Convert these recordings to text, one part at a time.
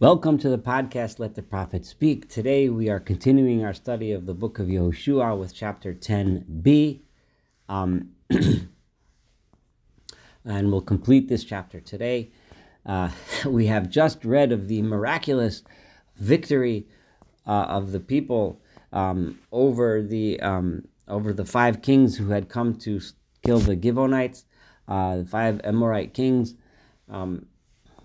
Welcome to the podcast, Let the Prophet Speak. Today we are continuing our study of the book of Yahushua with chapter 10b. And we'll complete this chapter today. We have just read of the miraculous victory of the people over the five kings who had come to kill the Gibeonites, the five Amorite kings,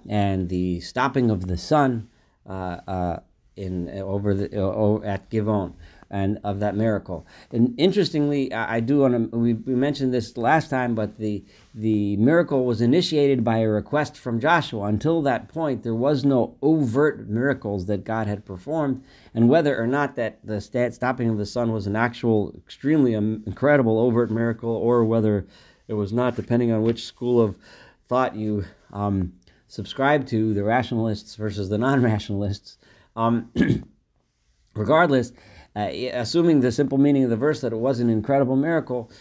and the stopping of the sun at Gibeon, and of that miracle. And interestingly, I do want to. We mentioned this last time, but the miracle was initiated by a request from Joshua. Until that point, there was no overt miracles that God had performed, and whether or not that the stopping of the sun was an actual, extremely incredible overt miracle, or whether it was not, depending on which school of thought you subscribe to, the rationalists versus the non-rationalists. Regardless, assuming the simple meaning of the verse that it was an incredible miracle,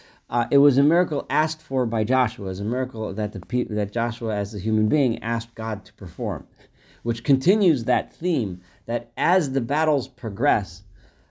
it was a miracle asked for by Joshua. It was a miracle that that Joshua, as a human being, asked God to perform, which continues that theme that as the battles progress,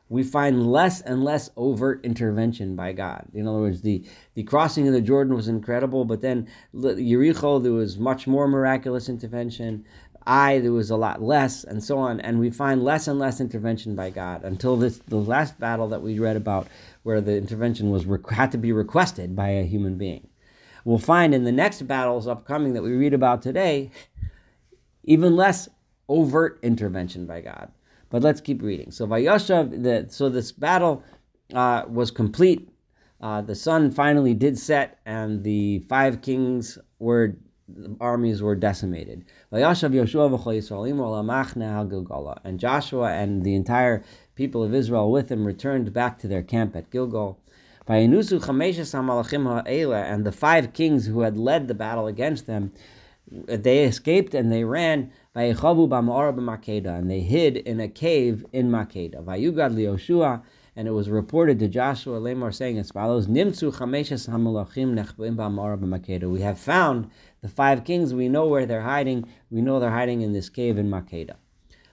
we find less and less overt intervention by God. In other words, the crossing of the Jordan was incredible, but then Jericho, there was much more miraculous intervention. Ai, there was a lot less, and so on. And we find less and less intervention by God until the last battle that we read about, where the intervention was had to be requested by a human being. We'll find in the next battles upcoming that we read about today, even less overt intervention by God. But let's keep reading. So Vayashav, this battle was complete. The sun finally did set, and the five kings armies were decimated. Vayashav Yoshua v'chol Yisraelim al machne al Gilgal, and Joshua and the entire people of Israel with him returned back to their camp at Gilgal. Vayinusu Chamesha Samalochemayim ha'ela, and the five kings who had led the battle against them, they escaped and they ran. Vayechavu b'ma'or b'Makkedah, and they hid in a cave in Makkedah. Vayugad liYoshua, and it was reported to Joshua Lamor, saying as follows: Nimtzu chamesha samalochim nechbim b'ma'or b'Makkedah. We have found the five kings. We know where they're hiding. We know they're hiding in this cave in Makkedah.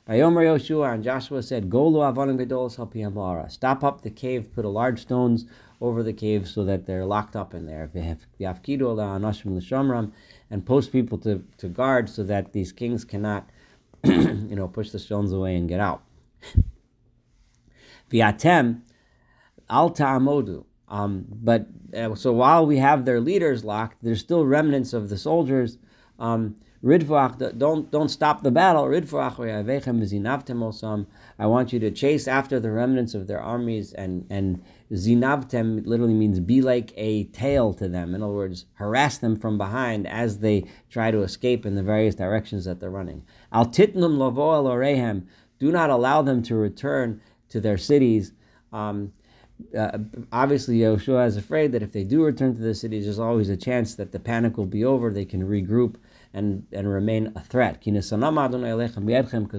Vayomer Yoshua, and Joshua said, Golu avonim gedolos al pi ha'ma'ora. Stop up the cave. Put a large stones over the cave so that they're locked up in there. V'yafkidu la'anashim l'shamram, and post people to guard so that these kings cannot, push the stones away and get out. V'atem al ta'amodu. So while we have their leaders locked, there's still remnants of the soldiers. Ridvach, don't stop the battle. Ridvach ve'yavechem zinavtem osam. I want you to chase after the remnants of their armies, and zinavtem literally means be like a tail to them. In other words, harass them from behind as they try to escape in the various directions that they're running. Al titnum lavo al orehem. Do not allow them to return to their cities. Obviously, Yahushua is afraid that if they do return to the cities, there's always a chance that the panic will be over. They can regroup and remain a threat, because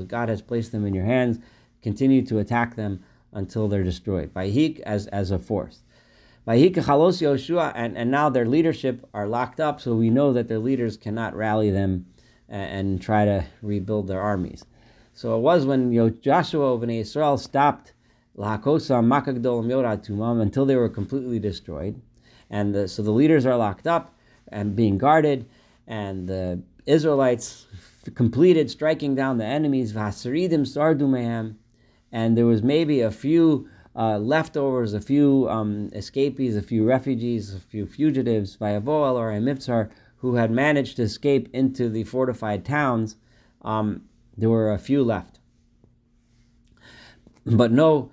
God has placed them in your hands. Continue to attack them until they're destroyed. Vayhik, as a force. Vayhik chalos Yoshua, and now their leadership are locked up, so we know that their leaders cannot rally them and try to rebuild their armies. So it was when Joshua of Israel stopped until they were completely destroyed, and so the leaders are locked up and being guarded. And the Israelites completed striking down the enemies, V'hasaridim Sardumahem, and there was maybe a few leftovers, a few escapees, a few refugees, a few fugitives, by Boel or Mitzar, who had managed to escape into the fortified towns. There were a few left, but no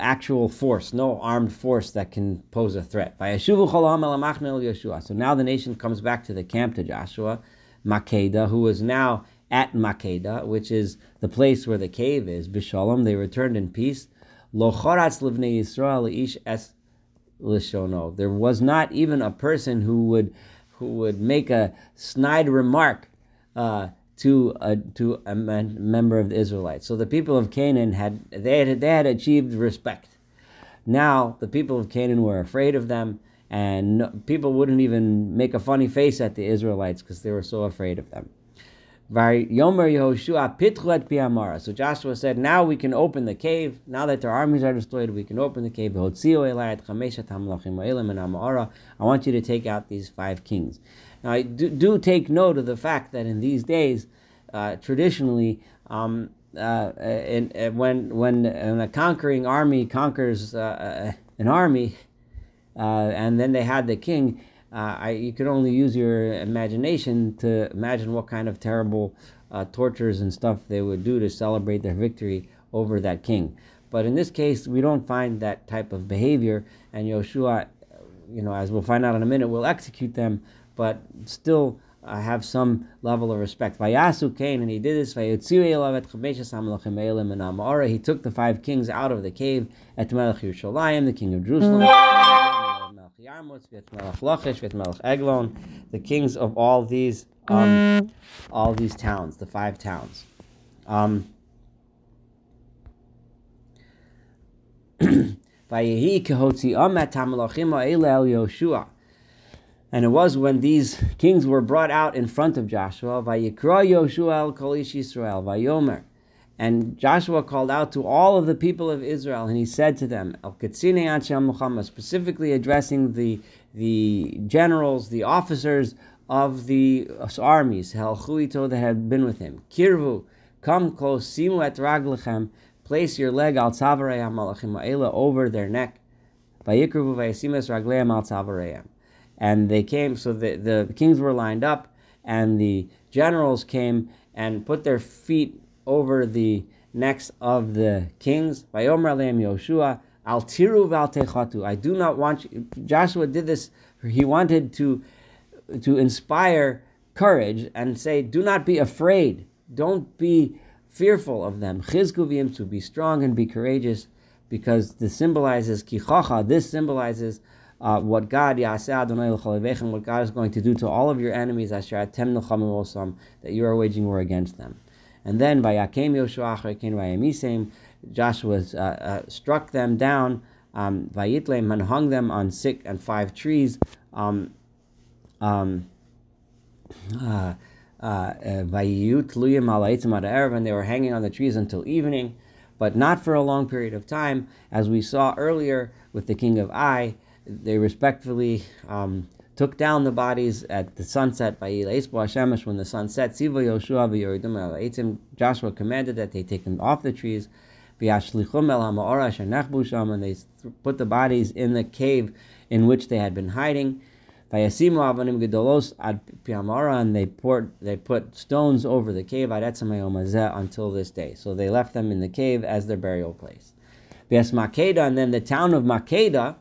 actual force, no armed force that can pose a threat. So now the nation comes back to the camp to Joshua, Makkedah, who is now at Makkedah, which is the place where the cave is, bishalom. They returned in peace. There was not even a person who would make a snide remark to a member of the Israelites. So the people of Canaan had achieved respect. Now the people of Canaan were afraid of them, and people wouldn't even make a funny face at the Israelites because they were so afraid of them. So Joshua said, now we can open the cave. Now that their armies are destroyed, we can open the cave. I want you to take out these 5 kings. Now, I do take note of the fact that in these days, traditionally, when a conquering army conquers an army, and then they had the king, you could only use your imagination to imagine what kind of terrible tortures and stuff they would do to celebrate their victory over that king. But in this case, we don't find that type of behavior, and Yoshua, as we'll find out in a minute, will execute them, but still have some level of respect. Vayasu Cain, and he did this. Vayutziyelavet Chamesha Samalochemayim and Menamare. He took the 5 kings out of the cave. At Melach Yerushalayim, the king of Jerusalem. The kings of all these towns, the 5 towns. And it was when these kings were brought out in front of Joshua, and Joshua called out to all of the people of Israel, and he said to them, specifically addressing the generals, the officers of the armies, that had been with him. Kirvu, come close, simu et raglechem, place your leg al tzavarei hamalachim ha'ela, over their neck. Vayikruvu vayasim es ragleim al tzavarei. And they came, so the kings were lined up, and the generals came and put their feet over the necks of the kings. Vayomer aleim Yoshua, al tiru v'al techatu. I do not want you. Joshua did this. He wanted to inspire courage and say, do not be afraid. Don't be fearful of them. Chizku v'im, to be strong and be courageous, because this symbolizes kichacha. This symbolizes what God is going to do to all of your enemies, that you are waging war against them. And then Vayakem Yoshua, Joshua struck them down, Vayitlem, and hung them on 5 trees. And they were hanging on the trees until evening, but not for a long period of time. As we saw earlier with the king of Ai, they respectfully took down the bodies at the sunset. When the sun set, Joshua commanded that they take them off the trees, and they put the bodies in the cave in which they had been hiding. And they put stones over the cave until this day. So they left them in the cave as their burial place. And then the town of Makkedah,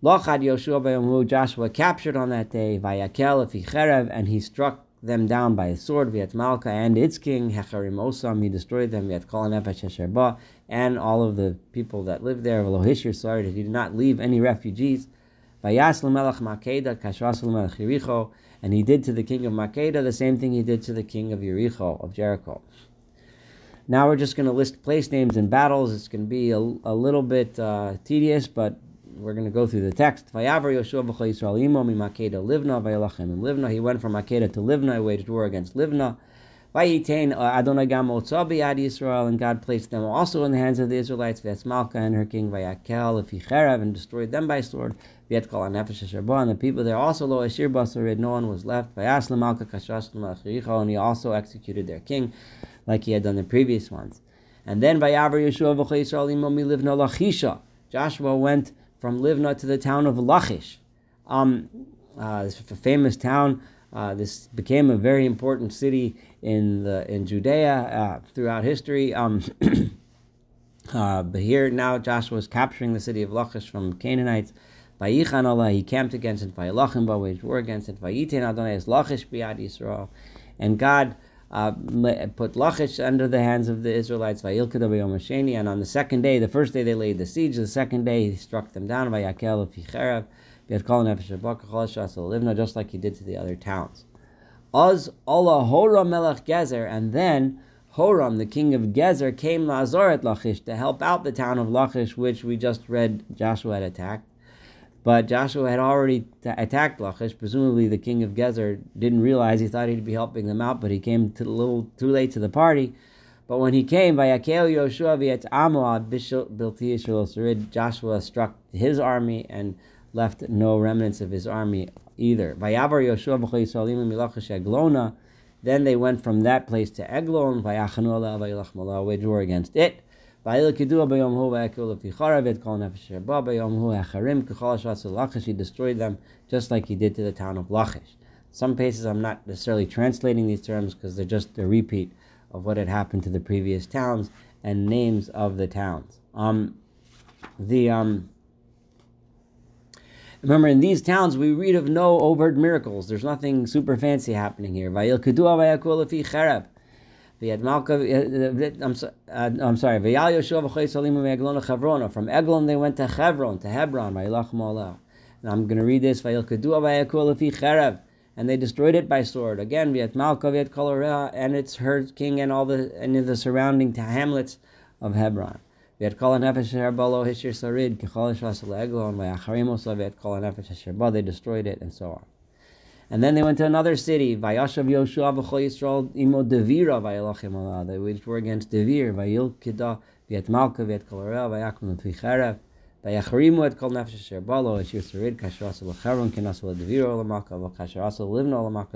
Lochad Yoshua Bayamu, Joshua captured on that day, Vayakel Eficherev, and he struck them down by his sword, Viet Malka and its king, Hecharim Osam, he destroyed them, Viet Kolanefesh Hesherba, and all of the people that lived there, Velohishir, sorry, that he did not leave any refugees. Vayasl Melech Makkedah, Kashrasul Melech Yericho, and he did to the king of Makkedah the same thing he did to the king of Jericho. Now we're just going to list place names and battles. It's going to be a little bit tedious, but we're going to go through the text. Vayavar Yoshua b'chol Yisrael imo miMakkedah Livna vayalachem in Livna. He went from Makkedah to Livna. He waged war against Livna. Vayitain Adonai gam otzah b'yad Yisrael, and God placed them also in the hands of the Israelites. V'etz Malka and her king, Vayakel Eficherev, and destroyed them by sword. V'et kol hanefesh asher ba, and the people there also, lo ashir basarid, no one was left. Vayasla Malka kashas l'malach Yericho, and he also executed their king, like he had done the previous ones. And then Vayavar Yoshua b'chol Yisrael imo miLivna Lachisha. Joshua went from Livna to the town of Lachish. This is a famous town. This became a very important city in Judea throughout history. But here now Joshua is capturing the city of Lachish from Canaanites. Vayichan Allah, he camped against it. Vayilachim ba, waged war against it. Vayiten Adonai es Lachish biyad Yisrael, and God put Lachish under the hands of the Israelites. And on the second day, the first day they laid the siege, the second day he struck them down, just like he did to the other towns. And then Horam, the king of Gezer, came to Lachish to help out the town of Lachish, which we just read Joshua had attacked. But Joshua had already attacked Lachish. Presumably the king of Gezer didn't realize. He thought he'd be helping them out, but he came a little too late to the party. But when he came, Joshua struck his army and left no remnants of his army either. Then they went from that place to Eglon, which were against it. He destroyed them just like he did to the town of Lachish. Some places I'm not necessarily translating these terms because they're just a repeat of what had happened to the previous towns and names of the towns. Remember, in these towns, we read of no overt miracles. There's nothing super fancy happening here. From Eglon, they went to Hebron. And I'm going to read this. And they destroyed it by sword. Again, and its her king and all the and the surrounding hamlets of Hebron. They destroyed it, and so on. And then they went to another city, which were against Devir.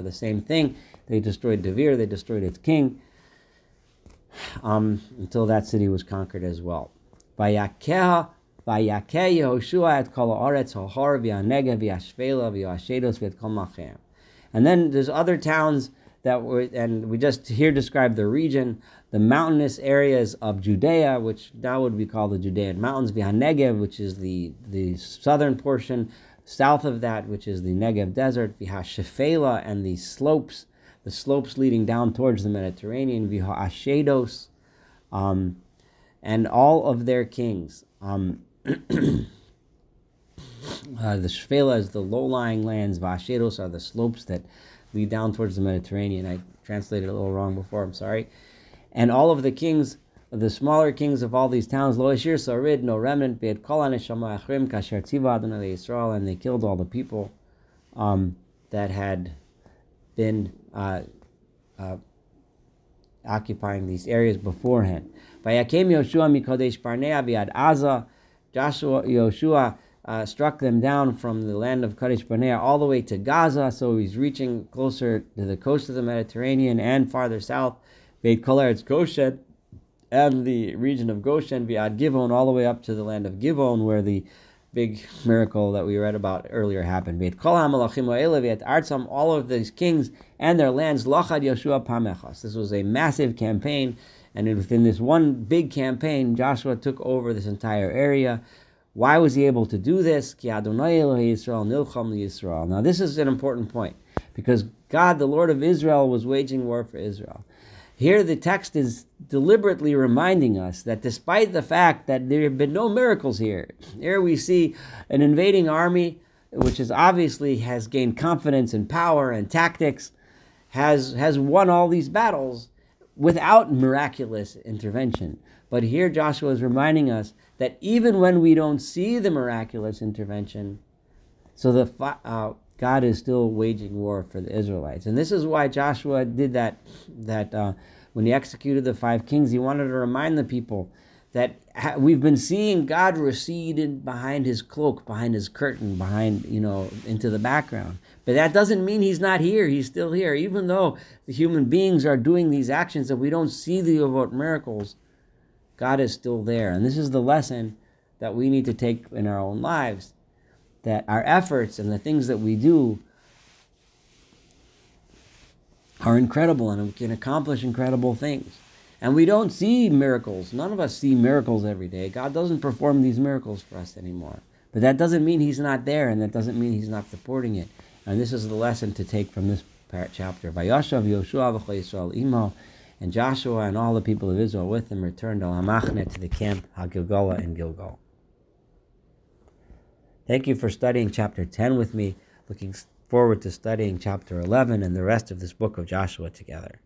The same thing. They destroyed Devir, they destroyed its king. Until that city was conquered as well. And then there's other towns that were, and we just here describe the region, the mountainous areas of Judea, which now would be called the Judean mountains, Negev, which is the southern portion, south of that, which is the Negev desert, V'hashefelah, and the slopes leading down towards the Mediterranean, V'ha'ashedos, and all of their kings. The Shefela is the low-lying lands, V'ha'ashedos are the slopes that lead down towards the Mediterranean. I translated a little wrong before, I'm sorry. And all of the kings, the smaller kings of all these towns, Lo Ashir Sarid, no remnant, Be'ed Kol HaNeshama Achrim, Kasher Tziva Adonai Yisrael, and they killed all the people that had been occupying these areas beforehand. Yoshua struck them down from the land of Kadesh Barnea all the way to Gaza, so he's reaching closer to the coast of the Mediterranean and farther south, Beit Kol Eretz Goshen, and the region of Goshen, Viad Givon, all the way up to the land of Gibeon, where the big miracle that we read about earlier happened. All of these kings and their lands, Lachad Yoshua Pamechas. This was a massive campaign, and within this one big campaign, Joshua took over this entire area. Why was he able to do this? Now this is an important point, because God, the Lord of Israel, was waging war for Israel. Here the text is deliberately reminding us that despite the fact that there have been no miracles here, here we see an invading army, which is obviously has gained confidence and power and tactics, has won all these battles without miraculous intervention. But here Joshua is reminding us that even when we don't see the miraculous intervention, so the God is still waging war for the Israelites. And this is why Joshua did that when he executed the five kings, he wanted to remind the people that we've been seeing God recede behind his cloak, behind his curtain, behind, into the background. But that doesn't mean he's not here. He's still here. Even though the human beings are doing these actions that we don't see the overt miracles, God is still there. And this is the lesson that we need to take in our own lives, that our efforts and the things that we do are incredible and we can accomplish incredible things. And we don't see miracles. None of us see miracles every day. God doesn't perform these miracles for us anymore. But that doesn't mean he's not there, and that doesn't mean he's not supporting it. And this is the lesson to take from this chapter. And Joshua and all the people of Israel with him returned to the camp HaGilgola in Gilgal. Thank you for studying chapter 10 with me. Looking forward to studying chapter 11 and the rest of this book of Joshua together.